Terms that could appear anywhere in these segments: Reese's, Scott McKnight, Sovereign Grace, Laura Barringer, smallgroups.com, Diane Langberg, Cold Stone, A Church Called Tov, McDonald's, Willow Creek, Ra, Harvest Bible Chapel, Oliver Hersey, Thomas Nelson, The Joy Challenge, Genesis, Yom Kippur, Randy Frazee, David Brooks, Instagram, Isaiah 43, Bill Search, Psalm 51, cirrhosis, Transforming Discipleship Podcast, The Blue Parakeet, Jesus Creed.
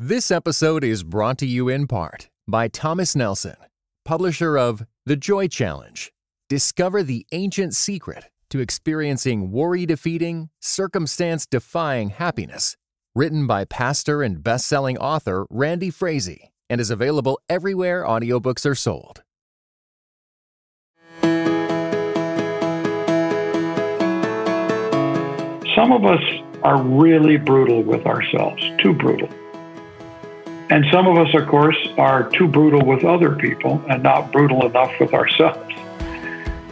This episode is brought to you in part by Thomas Nelson, publisher of The Joy Challenge. Discover the ancient secret to experiencing worry-defeating, circumstance-defying happiness, written by pastor and best-selling author Randy Frazee, and is available everywhere audiobooks are sold. Some of us are really brutal with ourselves, too brutal. And some of us, of course, are too brutal with other people and not brutal enough with ourselves.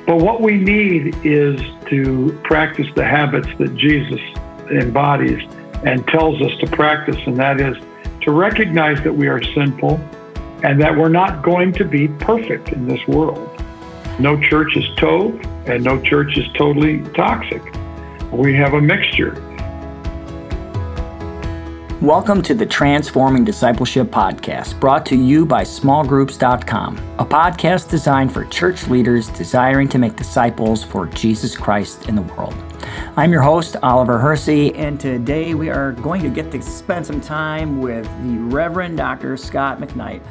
But what we need is to practice the habits that Jesus embodies and tells us to practice, and that is to recognize that we are sinful and that we're not going to be perfect in this world. No church is Tov, and no church is totally toxic. We have a mixture. Welcome to the Transforming Discipleship Podcast, brought to you by smallgroups.com, a podcast designed for church leaders desiring to make disciples for Jesus Christ in the world. I'm your host, Oliver Hersey, and today we are going to get to spend some time with the Reverend Dr. Scott McKnight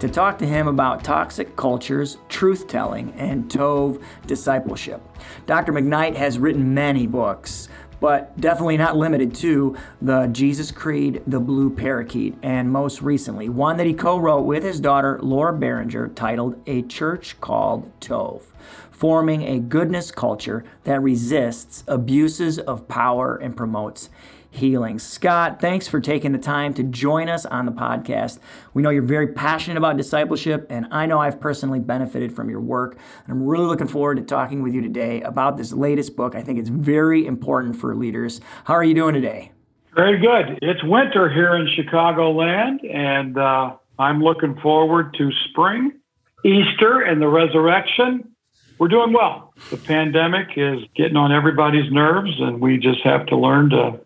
to talk to him about toxic cultures, truth-telling, and Tov discipleship. Dr. McKnight has written many books, but definitely not limited to the Jesus Creed, The Blue Parakeet, and most recently, one that he co-wrote with his daughter, Laura Barringer, titled A Church Called Tov, Forming a Goodness Culture That Resists Abuses of Power and Promotes Healing. Scott, thanks for taking the time to join us on the podcast. We know you're very passionate about discipleship, and I know I've personally benefited from your work. And I'm really looking forward to talking with you today about this latest book. I think it's very important for leaders. How are you doing today? Very good. It's winter here in Chicagoland, and I'm looking forward to spring, Easter, and the resurrection. We're doing well. The pandemic is getting on everybody's nerves, and we just have to learn to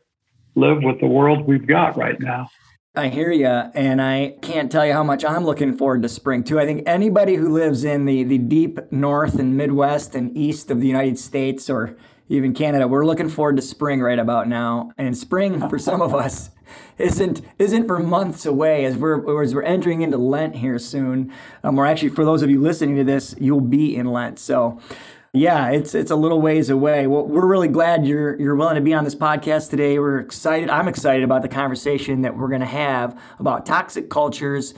live with the world we've got right now. I hear you, and I can't tell you how much I'm looking forward to spring, too. I think anybody who lives in the deep north and Midwest and east of the United States or even Canada, we're looking forward to spring right about now. And spring, for some of us, isn't for months away as we're entering into Lent here soon. Or actually, for those of you listening to this, you'll be in Lent, so... yeah, it's a little ways away. Well, we're really glad you're willing to be on this podcast today. We're excited. I'm excited about the conversation that we're going to have about toxic cultures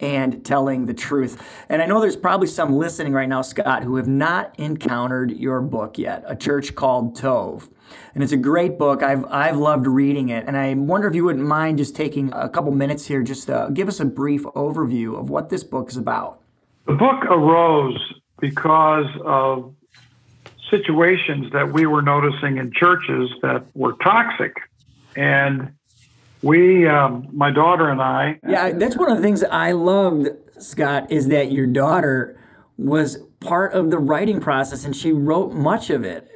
and telling the truth. And I know there's probably some listening right now, Scott, who have not encountered your book yet, A Church Called Tov. And it's a great book. I've loved reading it. And I wonder if you wouldn't mind just taking a couple minutes here just to give us a brief overview of what this book is about. The book arose because of situations that we were noticing in churches that were toxic. And we, my daughter and I... yeah, that's one of the things I loved, Scott, is that your daughter was part of the writing process and she wrote much of it.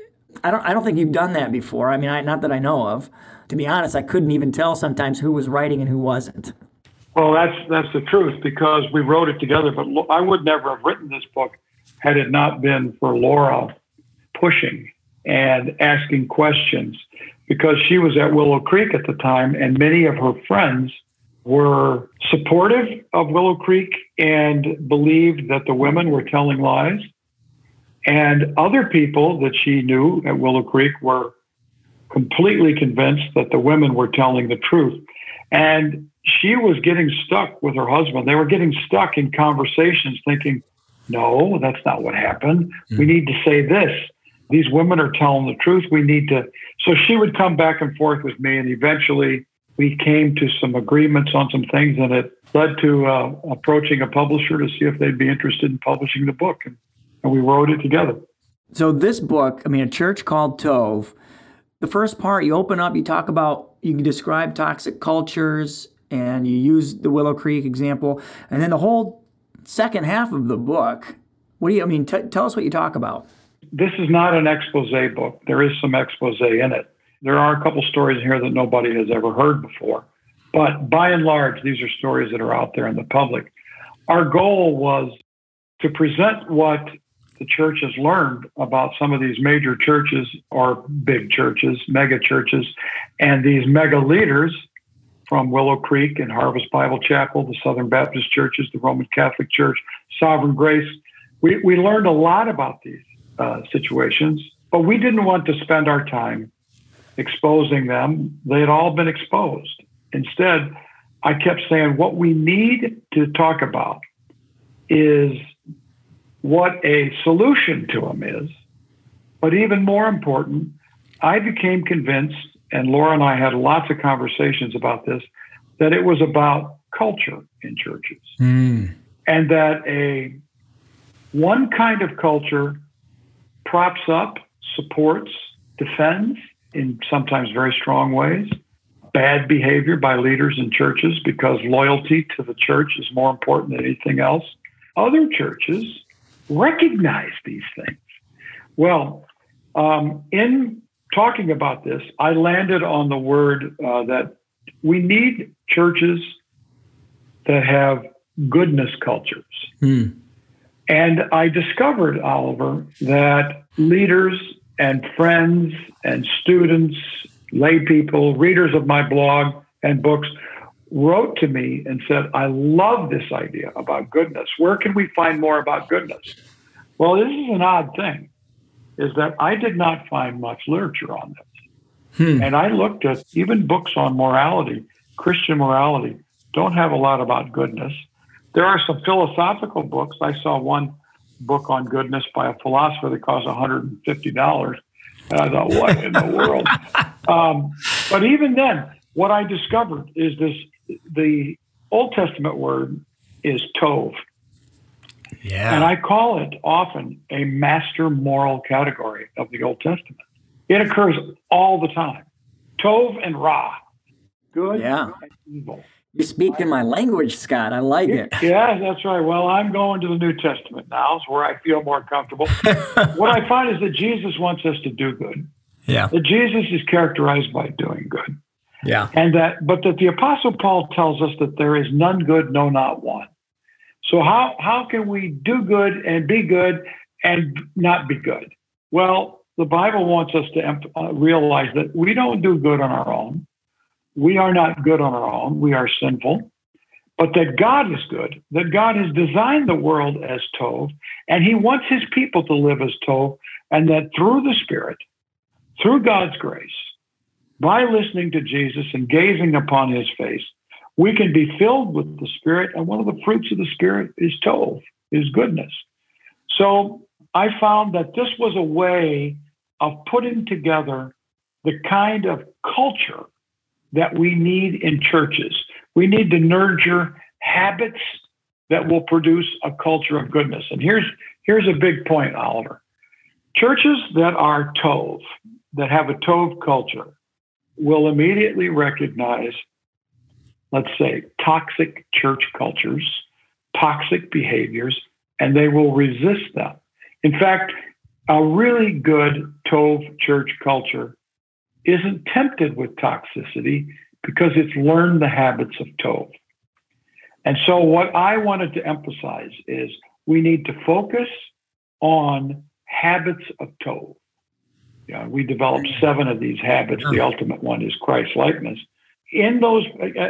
I don't think you've done that before. I mean, not that I know of. To be honest, I couldn't even tell sometimes who was writing and who wasn't. Well, that's the truth, because we wrote it together. But I would never have written this book had it not been for Laura pushing and asking questions, because she was at Willow Creek at the time, and many of her friends were supportive of Willow Creek and believed that the women were telling lies. And other people that she knew at Willow Creek were completely convinced that the women were telling the truth. And she was getting stuck with her husband. They were getting stuck in conversations thinking, no, that's not what happened. We need to say this. These women are telling the truth. We need to. So she would come back and forth with me, and eventually we came to some agreements on some things, and it led to approaching a publisher to see if they'd be interested in publishing the book, and we wrote it together. So this book, I mean, A Church Called Tov, the first part, you open up, you talk about, you describe toxic cultures, and you use the Willow Creek example, and then the whole second half of the book, tell us what you talk about. This is not an exposé book. There is some exposé in it. There are a couple stories here that nobody has ever heard before. But by and large, these are stories that are out there in the public. Our goal was to present what the church has learned about some of these major churches or big churches, mega churches, and these mega leaders from Willow Creek and Harvest Bible Chapel, the Southern Baptist churches, the Roman Catholic Church, Sovereign Grace. We learned a lot about these situations, but we didn't want to spend our time exposing them. They had all been exposed. Instead, I kept saying what we need to talk about is what a solution to them is, but even more important, I became convinced, and Laura and I had lots of conversations about this, that it was about culture in churches. Mm. And that one kind of culture props up, supports, defends in sometimes very strong ways bad behavior by leaders in churches because loyalty to the church is more important than anything else. Other churches recognize these things. Well, in talking about this, I landed on the word that we need churches that have goodness cultures. Mm. And I discovered, Oliver, that leaders and friends and students, lay people, readers of my blog and books wrote to me and said, I love this idea about goodness. Where can we find more about goodness? Well, this is an odd thing, is that I did not find much literature on this. Hmm. And I looked at even books on morality, Christian morality, don't have a lot about goodness. There are some philosophical books. I saw one book on goodness by a philosopher that cost $150. And I thought, what in the world? But even then, what I discovered is the Old Testament word is tov. Yeah. And I call it often a master moral category of the Old Testament. It occurs all the time. Tov and ra. Good and evil. You speak in my language, Scott. I like it. Yeah, that's right. Well, I'm going to the New Testament now. It's where I feel more comfortable. What I find is that Jesus wants us to do good. Yeah. That Jesus is characterized by doing good. Yeah. And that the Apostle Paul tells us that there is none good, no, not one. So how can we do good and be good and not be good? Well, the Bible wants us to realize that we don't do good on our own. We are not good on our own. We are sinful. But that God is good, that God has designed the world as Tov, and he wants his people to live as Tov, and that through the Spirit, through God's grace, by listening to Jesus and gazing upon his face, we can be filled with the Spirit, and one of the fruits of the Spirit is Tov, is goodness. So I found that this was a way of putting together the kind of culture that we need in churches. We need to nurture habits that will produce a culture of goodness. And here's a big point, Oliver. Churches that are Tov, that have a Tov culture, will immediately recognize, let's say, toxic church cultures, toxic behaviors, and they will resist them. In fact, a really good Tov church culture isn't tempted with toxicity because it's learned the habits of Tov. And so what I wanted to emphasize is we need to focus on habits of Tov. Yeah, we developed 7 of these habits. The ultimate one is Christ-likeness. In those,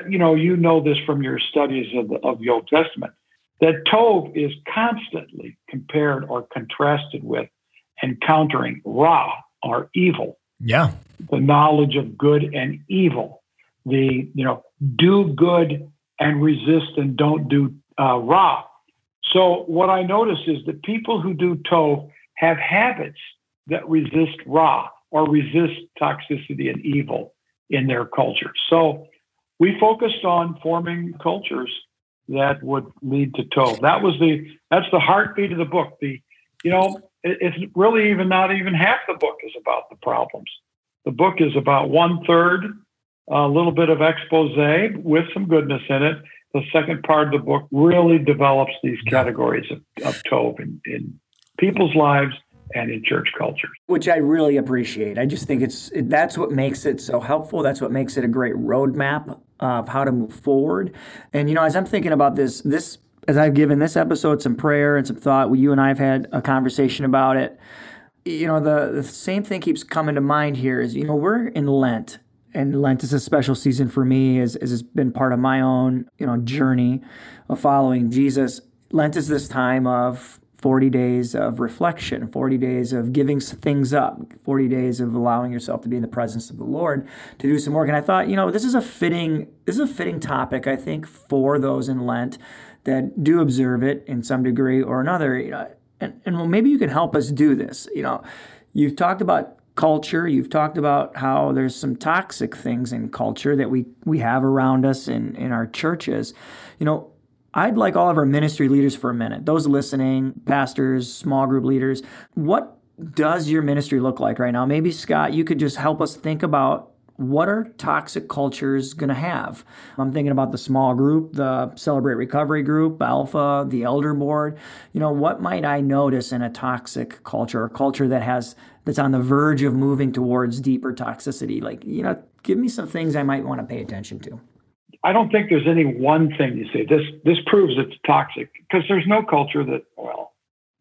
you know this from your studies of the Old Testament, that Tov is constantly compared or contrasted with and countering Ra, or evil. Yeah. The knowledge of good and evil, do good and resist and don't do Ra. So what I notice is that people who do Tov have habits that resist Ra or resist toxicity and evil in their culture. So we focused on forming cultures that would lead to Tov. That's the heartbeat of the book. It's really not even half the book is about the problems. The book is about 1/3, a little bit of expose with some goodness in it. The second part of the book really develops these categories of Tov in people's lives and in church culture. Which I really appreciate. I just think that's what makes it so helpful. That's what makes it a great roadmap of how to move forward. And, as I'm thinking about this, as I've given this episode some prayer and some thought, you and I have had a conversation about it. The same thing keeps coming to mind here is, we're in Lent. And Lent is a special season for me, as it's been part of my own, journey of following Jesus. Lent is this time of 40 days of reflection, 40 days of giving things up, 40 days of allowing yourself to be in the presence of the Lord to do some work. And I thought, this is a fitting topic, I think, for those in Lent that do observe it in some degree or another. And well, maybe you can help us do this. You've talked about culture. You've talked about how there's some toxic things in culture that we have around us in our churches. I'd like all of our ministry leaders for a minute, those listening, pastors, small group leaders, what does your ministry look like right now? Maybe, Scott, you could just help us think about what are toxic cultures going to have? I'm thinking about the small group, the Celebrate Recovery group, Alpha, the Elder Board. What might I notice in a toxic culture, or culture that's on the verge of moving towards deeper toxicity? Give me some things I might want to pay attention to. I don't think there's any one thing you say. This proves it's toxic, because there's no culture that,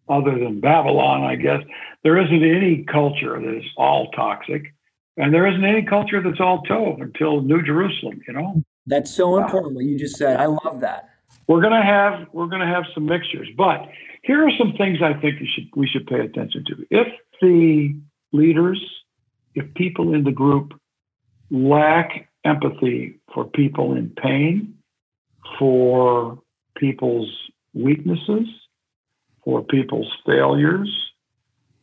other than Babylon, I guess, there isn't any culture that is all toxic. And there isn't any culture that's all Tov until New Jerusalem, That's so important, what you just said. I love that. We're gonna have some mixtures, but here are some things I think we should pay attention to. If the leaders, if people in the group lack empathy for people in pain, for people's weaknesses, for people's failures.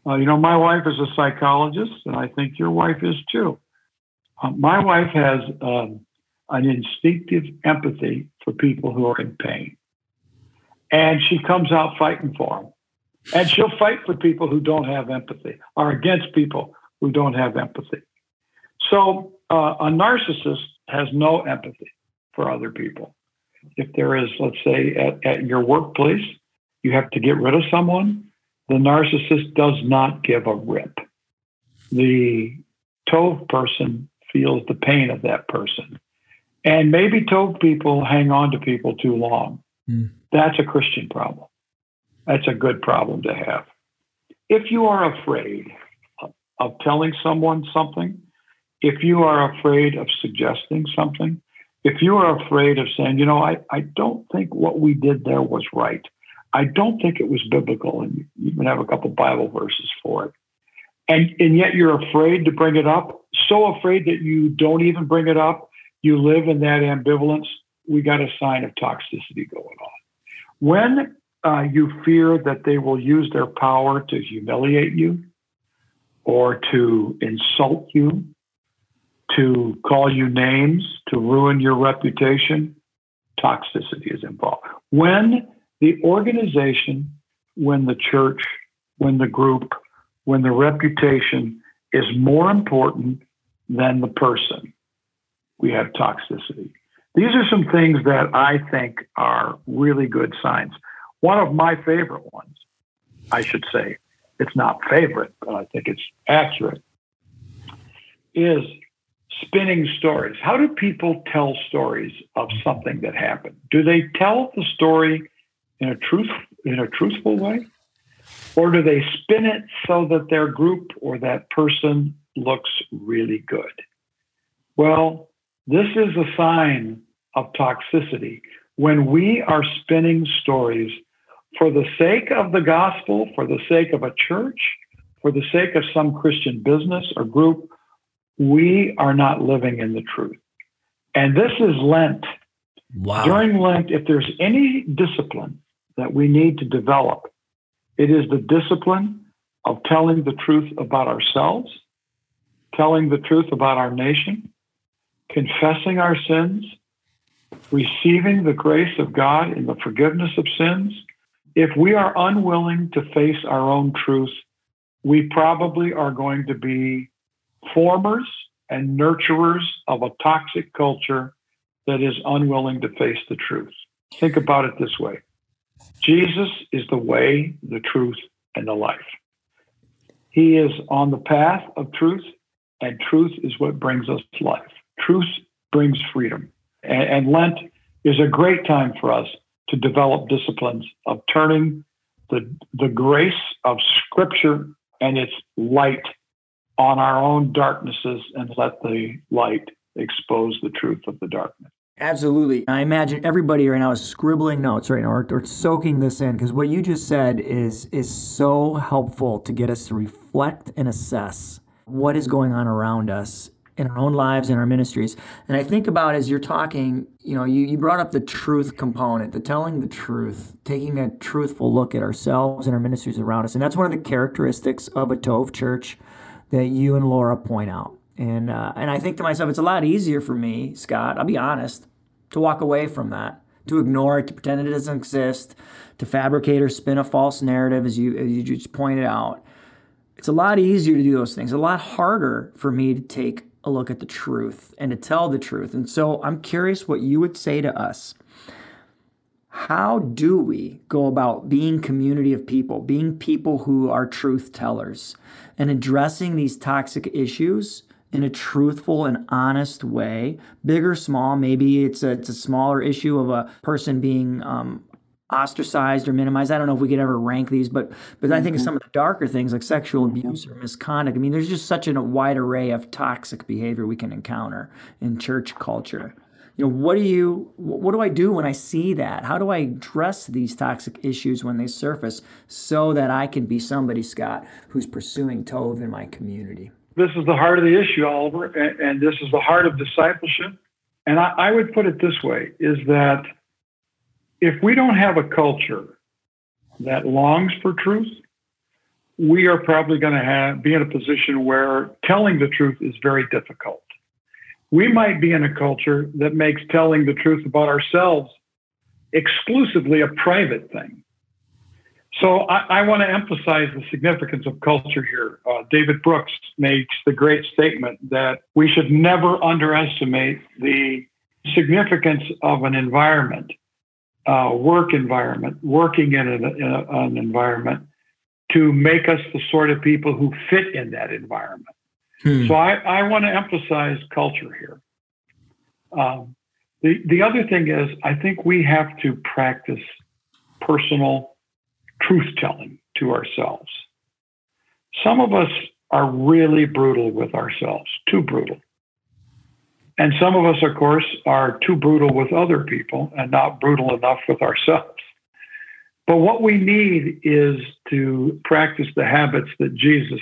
My wife is a psychologist, and I think your wife is too. My wife has an instinctive empathy for people who are in pain. And she comes out fighting for them. And she'll fight for people who don't have empathy, or against people who don't have empathy. So a narcissist has no empathy for other people. If there is, let's say, at your workplace, you have to get rid of someone, the narcissist does not give a rip. The Tov person feels the pain of that person. And maybe Tov people hang on to people too long. Mm. That's a Christian problem. That's a good problem to have. If you are afraid of telling someone something, if you are afraid of suggesting something, if you are afraid of saying, I don't think what we did there was right, I don't think it was biblical, and you even have a couple Bible verses for it. And yet you're afraid to bring it up, so afraid that you don't even bring it up. You live in that ambivalence. We got a sign of toxicity going on. When you fear that they will use their power to humiliate you or to insult you, to call you names, to ruin your reputation, toxicity is involved. When the organization, when the church, when the group, when the reputation is more important than the person, we have toxicity. These are some things that I think are really good signs. One of my favorite ones, I should say, it's not favorite, but I think it's accurate, is spinning stories. How do people tell stories of something that happened? Do they tell the story in a truthful way? Or do they spin it so that their group or that person looks really good? Well, this is a sign of toxicity. When we are spinning stories for the sake of the gospel, for the sake of a church, for the sake of some Christian business or group, we are not living in the truth. And this is Lent. Wow. During Lent, if there's any discipline that we need to develop, it is the discipline of telling the truth about ourselves, telling the truth about our nation, confessing our sins, receiving the grace of God in the forgiveness of sins. If we are unwilling to face our own truth, we probably are going to be formers and nurturers of a toxic culture that is unwilling to face the truth. Think about it this way. Jesus is the way, the truth, and the life. He is on the path of truth, and truth is what brings us life. Truth brings freedom. And Lent is a great time for us to develop disciplines of turning the grace of Scripture and its light on our own darknesses and let the light expose the truth of the darkness. Absolutely. I imagine everybody right now is scribbling notes right now or soaking this in, because what you just said is so helpful to get us to reflect and assess what is going on around us in our own lives and our ministries. And I think about, as you're talking, you brought up the truth component, the telling the truth, taking a truthful look at ourselves and our ministries around us. And that's one of the characteristics of a Tov church that you and Laura point out. And I think to myself, it's a lot easier for me, Scott, I'll be honest, to walk away from that, to ignore it, to pretend it doesn't exist, to fabricate or spin a false narrative, as you just pointed out. It's a lot easier to do those things, a lot harder for me to take a look at the truth and to tell the truth. And so I'm curious what you would say to us. How do we go about being community of people, being people who are truth tellers, and addressing these toxic issues in a truthful and honest way, big or small? Maybe it's a smaller issue of a person being ostracized or minimized. I don't know if we could ever rank these, but I think of some of the darker things like sexual abuse or misconduct. I mean, there's just such a wide array of toxic behavior we can encounter in church culture. What do I do when I see that? How do I address these toxic issues when they surface so that I can be somebody, Scott, who's pursuing Tov in my community? This is the heart of the issue, Oliver, and this is the heart of discipleship. And I would put it this way, is that if we don't have a culture that longs for truth, we are probably going to be in a position where telling the truth is very difficult. We might be in a culture that makes telling the truth about ourselves exclusively a private thing. So I want to emphasize the significance of culture here. David Brooks makes the great statement that we should never underestimate the significance of an environment, working in an environment, to make us the sort of people who fit in that environment. So I want to emphasize culture here. The other thing is, I think we have to practice personal truth-telling to ourselves. Some of us are really brutal with ourselves, too brutal. And some of us, of course, are too brutal with other people and not brutal enough with ourselves. But what we need is to practice the habits that Jesus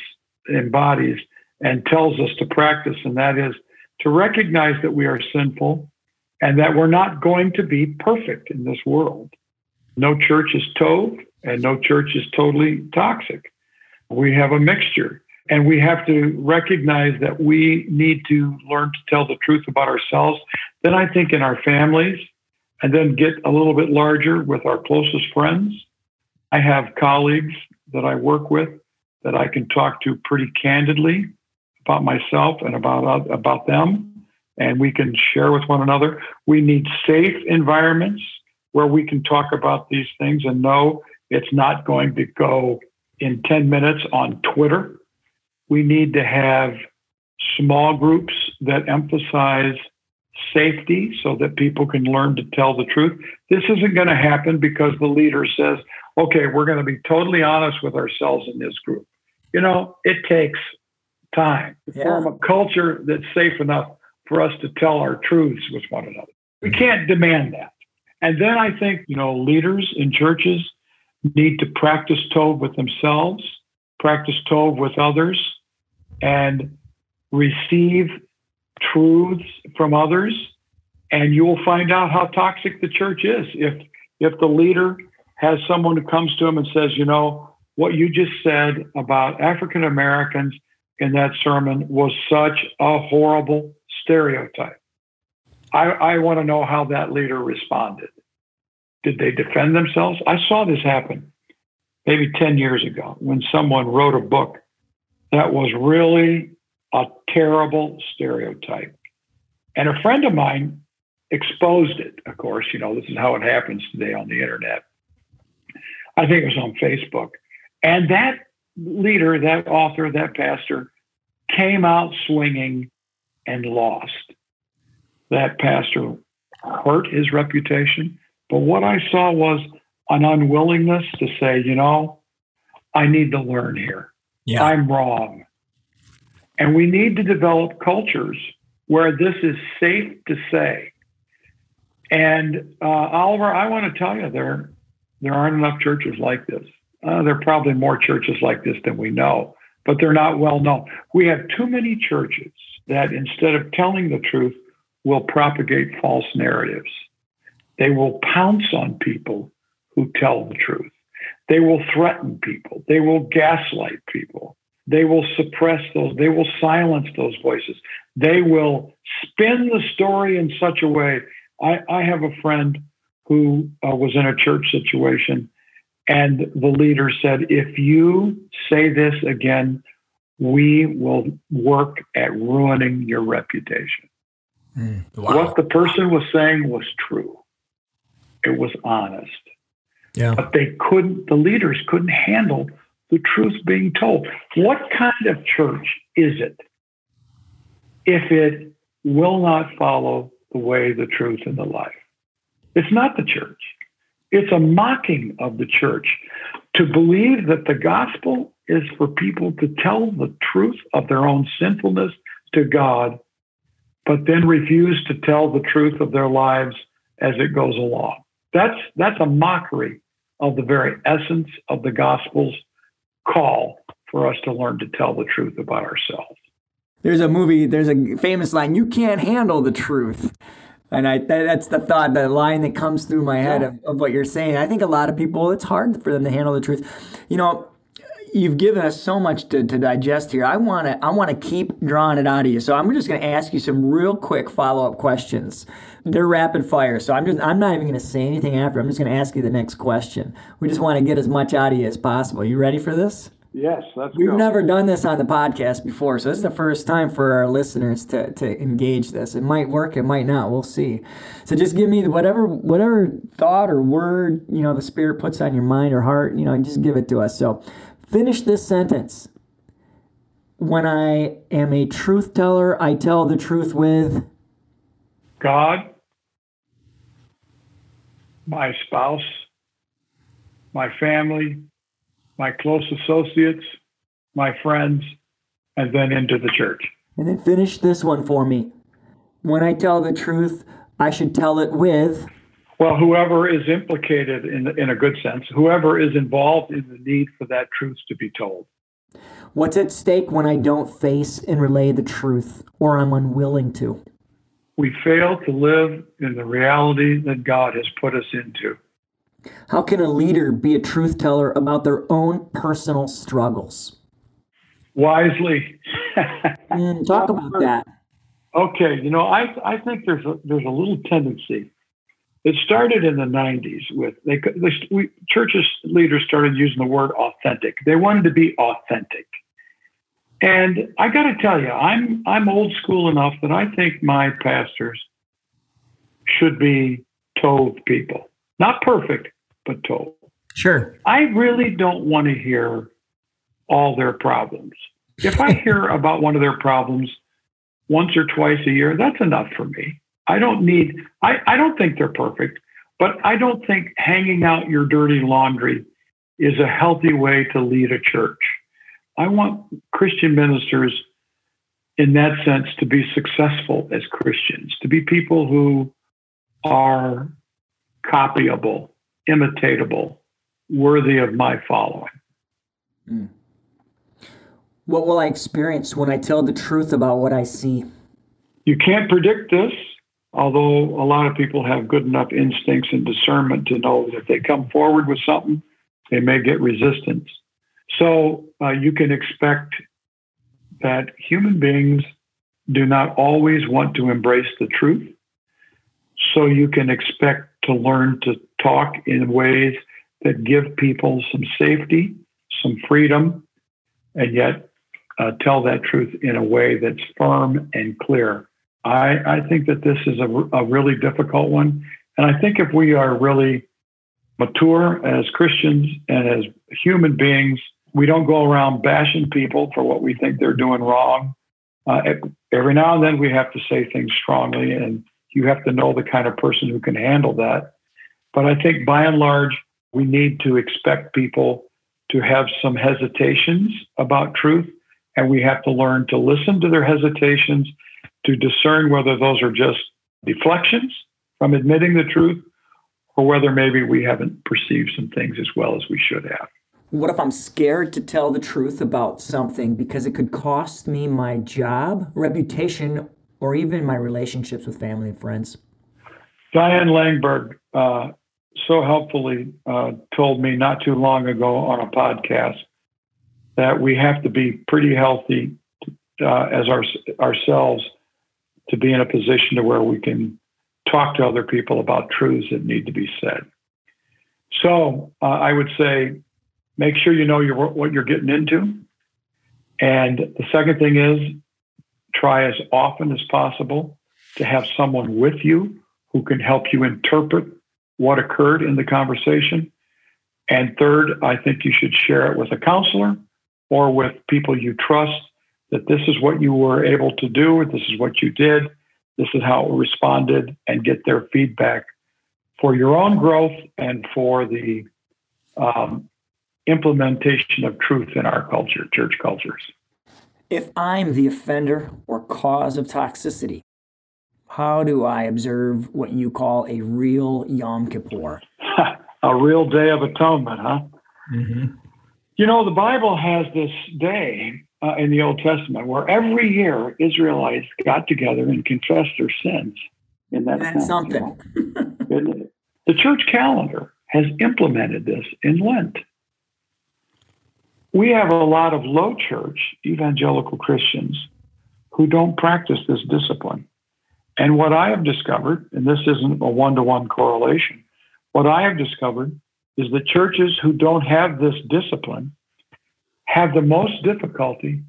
embodies and tells us to practice, and that is to recognize that we are sinful and that we're not going to be perfect in this world. No church is Tov, and no church is totally toxic. We have a mixture, and we have to recognize that we need to learn to tell the truth about ourselves. Then I think in our families, and then get a little bit larger with our closest friends. I have colleagues that I work with that I can talk to pretty candidly about myself and about them, and we can share with one another. We need safe environments where we can talk about these things and know it's not going to go in 10 minutes on Twitter. We need to have small groups that emphasize safety so that people can learn to tell the truth. This isn't going to happen because the leader says, okay, we're going to be totally honest with ourselves in this group. It takes time to form a culture that's safe enough for us to tell our truths with one another. We can't demand that. And then I think, leaders in churches need to practice Tov with themselves, practice Tov with others, and receive truths from others. And you will find out how toxic the church is. If the leader has someone who comes to him and says, what you just said about African Americans in that sermon was such a horrible stereotype. I want to know how that leader responded. Did they defend themselves? I saw this happen maybe 10 years ago when someone wrote a book that was really a terrible stereotype. And a friend of mine exposed it. Of course, this is how it happens today on the internet. I think it was on Facebook. And that leader, that author, that pastor came out swinging and lost. That pastor hurt his reputation. But what I saw was an unwillingness to say, I need to learn here. Yeah. I'm wrong. And we need to develop cultures where this is safe to say. And Oliver, I want to tell you, there aren't enough churches like this. There are probably more churches like this than we know, but they're not well known. We have too many churches that instead of telling the truth, will propagate false narratives. They will pounce on people who tell the truth. They will threaten people. They will gaslight people. They will suppress those. They will silence those voices. They will spin the story in such a way. I have a friend who was in a church situation, and the leader said, if you say this again, we will work at ruining your reputation. Mm, wow. What the person was saying was true. It was honest. Yeah. But the leaders couldn't handle the truth being told. What kind of church is it if it will not follow the way, the truth, and the life? It's not the church. It's a mocking of the church to believe that the gospel is for people to tell the truth of their own sinfulness to God, but then refuse to tell the truth of their lives as it goes along. That's a mockery of the very essence of the gospel's call for us to learn to tell the truth about ourselves. There's a famous line, you can't handle the truth. And that's the thought, the line that comes through my head of what you're saying. I think a lot of people, it's hard for them to handle the truth. You know, you've given us so much to digest here. I want to keep drawing it out of you. So I'm just going to ask you some real quick follow-up questions. They're rapid fire. So I'm not even going to say anything after. I'm just going to ask you the next question. We just want to get as much out of you as possible. You ready for this? Yes, let's go. We've never done this on the podcast before, so this is the first time for our listeners to engage this. It might work, it might not. We'll see. So just give me whatever thought or word, you know, the Spirit puts on your mind or heart, you know, and just give it to us. So finish this sentence. When I am a truth teller, I tell the truth with God, my spouse, my family, my close associates, my friends, and then into the church. And then finish this one for me. When I tell the truth, I should tell it with? Well, whoever is implicated in a good sense, whoever is involved in the need for that truth to be told. What's at stake when I don't face and relay the truth, or I'm unwilling to? We fail to live in the reality that God has put us into. How can a leader be a truth teller about their own personal struggles? Wisely. And talk about that. Okay, you know, I think there's a little tendency. It started in the 90s with churches leaders started using the word authentic. They wanted to be authentic. And I got to tell you, I'm old school enough that I think my pastors should be Tov people. Not perfect, but told. Sure. I really don't want to hear all their problems. If I hear about one of their problems once or twice a year, that's enough for me. I don't think they're perfect, but I don't think hanging out your dirty laundry is a healthy way to lead a church. I want Christian ministers in that sense to be successful as Christians, to be people who are copyable, imitatable, worthy of my following. Mm. What will I experience when I tell the truth about what I see? You can't predict this, although a lot of people have good enough instincts and discernment to know that if they come forward with something, they may get resistance. So you can expect that human beings do not always want to embrace the truth. So you can expect to learn to talk in ways that give people some safety, some freedom, and yet tell that truth in a way that's firm and clear. I think that this is a really difficult one. And I think if we are really mature as Christians and as human beings, we don't go around bashing people for what we think they're doing wrong. Every now and then we have to say things strongly, and you have to know the kind of person who can handle that. But I think by and large, we need to expect people to have some hesitations about truth and we have to learn to listen to their hesitations, to discern whether those are just deflections from admitting the truth, or whether maybe we haven't perceived some things as well as we should have. What if I'm scared to tell the truth about something because it could cost me my job, reputation, or even my relationships with family and friends? Diane Langberg so helpfully told me not too long ago on a podcast that we have to be pretty healthy as ourselves to be in a position to where we can talk to other people about truths that need to be said. So I would say, make sure you know what you're getting into. And the second thing is, try as often as possible to have someone with you who can help you interpret what occurred in the conversation. And third, I think you should share it with a counselor or with people you trust that this is what you were able to do, this is what you did, this is how it responded, and get their feedback for your own growth and for the implementation of truth in our culture, church cultures. If I'm the offender or cause of toxicity, how do I observe what you call a real Yom Kippur? A real Day of Atonement, huh? Mm-hmm. You know, the Bible has this day in the Old Testament where every year Israelites got together and confessed their sins. In that That's something. The church calendar has implemented this in Lent. We have a lot of low church evangelical Christians who don't practice this discipline. And what I have discovered, and this isn't a one-to-one correlation, what I have discovered is that churches who don't have this discipline have the most difficulty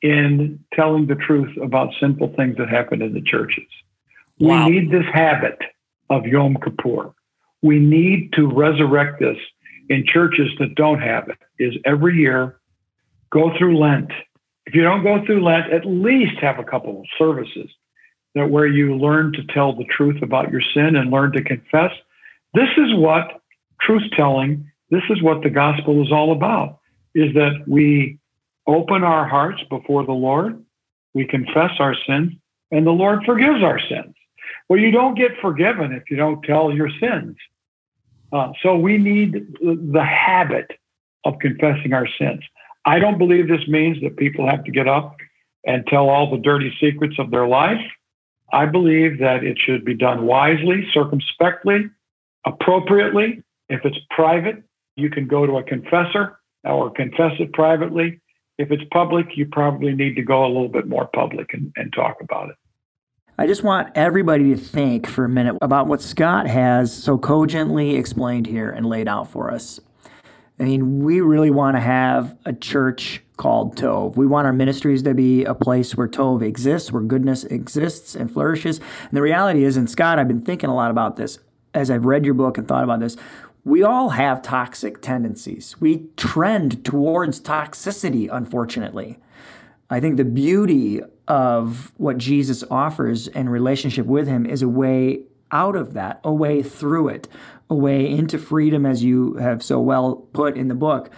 in telling the truth about sinful things that happen in the churches. Wow. We need this habit of Yom Kippur. We need to resurrect this in churches that don't have it, is every year, go through Lent. If you don't go through Lent, at least have a couple of services that where you learn to tell the truth about your sin and learn to confess. This is what truth-telling, this is what the gospel is all about, is that we open our hearts before the Lord, we confess our sins, and the Lord forgives our sins. Well, you don't get forgiven if you don't tell your sins. So we need the habit of confessing our sins. I don't believe this means that people have to get up and tell all the dirty secrets of their life. I believe that it should be done wisely, circumspectly, appropriately. If it's private, you can go to a confessor or confess it privately. If it's public, you probably need to go a little bit more public and talk about it. I just want everybody to think for a minute about what Scott has so cogently explained here and laid out for us. I mean, we really want to have a church called Tov. We want our ministries to be a place where Tov exists, where goodness exists and flourishes. And the reality is, and Scott, I've been thinking a lot about this as I've read your book and thought about this, we all have toxic tendencies. We trend towards toxicity, unfortunately. I think the beauty of what Jesus offers and relationship with him is a way out of that, a way through it, a way into freedom, as you have so well put in the book,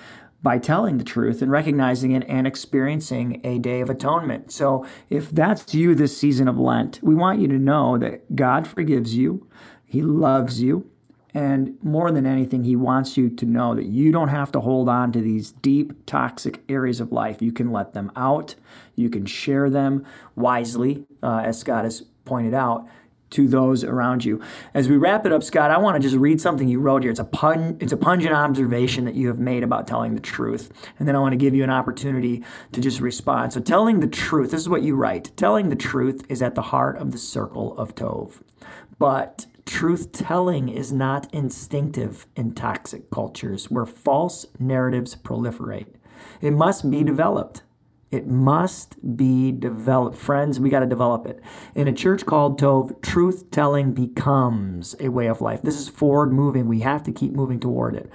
by telling the truth and recognizing it and experiencing a Day of Atonement. So if that's you this season of Lent, we want you to know that God forgives you, he loves you, and more than anything, he wants you to know that you don't have to hold on to these deep, toxic areas of life. You can let them out. You can share them wisely, as Scott has pointed out, to those around you. As we wrap it up, Scott, I want to just read something you wrote here. It's a pungent observation that you have made about telling the truth. And then I want to give you an opportunity to just respond. So telling the truth, this is what you write. Telling the truth is at the heart of the circle of Tov. But truth-telling is not instinctive in toxic cultures where false narratives proliferate. It must be developed. It must be developed. Friends, we got to develop it. In A Church Called Tov, truth-telling becomes a way of life. This is forward-moving. We have to keep moving toward it.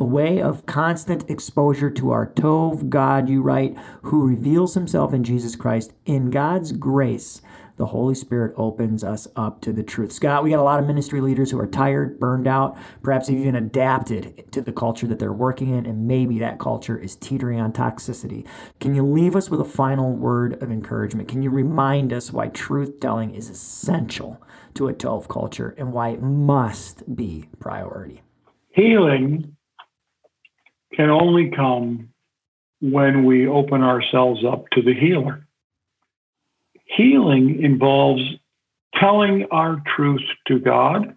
A way of constant exposure to our Tov God, you write, who reveals himself in Jesus Christ in God's grace. the Holy Spirit opens us up to the truth. Scott, we got a lot of ministry leaders who are tired, burned out, perhaps even adapted to the culture that they're working in, and maybe that culture is teetering on toxicity. Can you leave us with a final word of encouragement? Can you remind us why truth-telling is essential to a Tov culture and why it must be priority? Healing can only come when we open ourselves up to the healer. Healing involves telling our truth to God.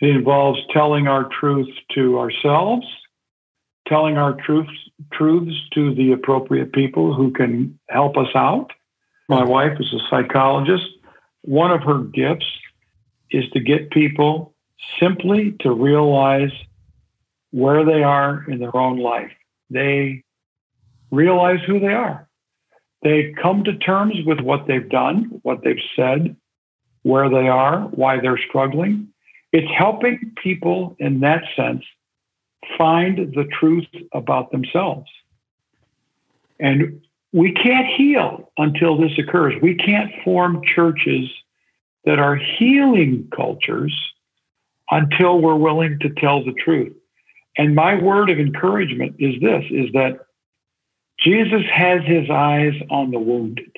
It involves telling our truth to ourselves, telling our truths to the appropriate people who can help us out. My wife is a psychologist. One of her gifts is to get people simply to realize where they are in their own life. They realize who they are. They come to terms with what they've done, what they've said, where they are, why they're struggling. It's helping people in that sense find the truth about themselves. And we can't heal until this occurs. We can't form churches that are healing cultures until we're willing to tell the truth. And my word of encouragement is this, is that Jesus has his eyes on the wounded.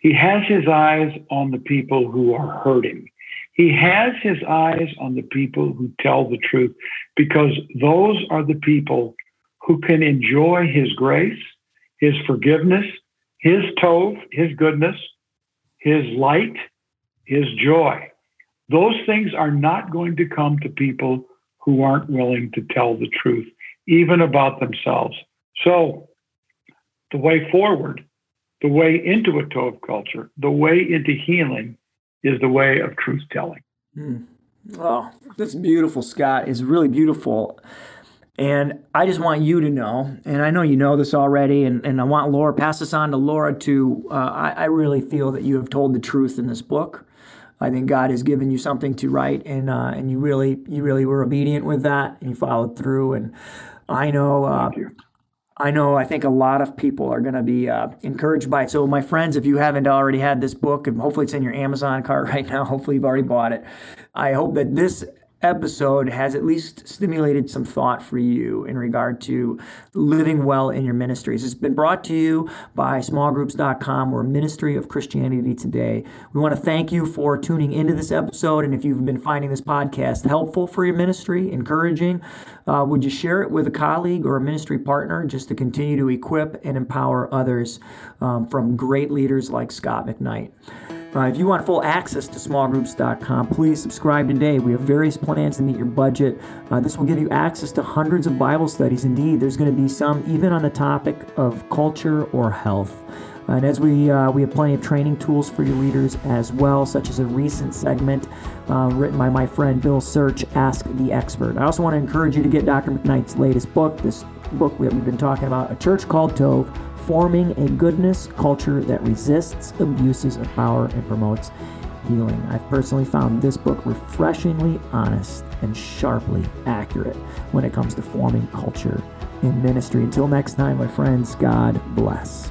He has his eyes on the people who are hurting. He has his eyes on the people who tell the truth, because those are the people who can enjoy his grace, his forgiveness, his tov, his goodness, his light, his joy. Those things are not going to come to people who aren't willing to tell the truth, even about themselves. So the way forward, the way into a Tov culture, the way into healing is the way of truth-telling. Mm. Oh, that's beautiful, Scott. It's really beautiful. And I just want you to know, and I know you know this already, and I want Laura, pass this on to Laura too. I really feel that you have told the truth in this book. I think God has given you something to write, and you really were obedient with that, and you followed through. And I know... I think a lot of people are going to be encouraged by it. So my friends, if you haven't already had this book, and hopefully it's in your Amazon cart right now, hopefully you've already bought it. I hope that this episode has at least stimulated some thought for you in regard to living well in your ministries. It's been brought to you by smallgroups.com. We're a ministry of Christianity today. We want to thank you for tuning into this episode. And if you've been finding this podcast helpful for your ministry, encouraging, would you share it with a colleague or a ministry partner, just to continue to equip and empower others from great leaders like Scott McKnight. If you want full access to smallgroups.com, please subscribe today. We have various plans to meet your budget. This will give you access to hundreds of Bible studies. Indeed, there's going to be some even on the topic of culture or health. And as we have plenty of training tools for your leaders as well, such as a recent segment written by my friend Bill Search, Ask the Expert. I also want to encourage you to get Dr. McKnight's latest book, this book that we've been talking about, A Church Called Tov, Forming a Goodness Culture That Resists Abuses of Power and Promotes Healing. I've personally found this book refreshingly honest and sharply accurate when it comes to forming culture in ministry. Until next time, my friends, God bless.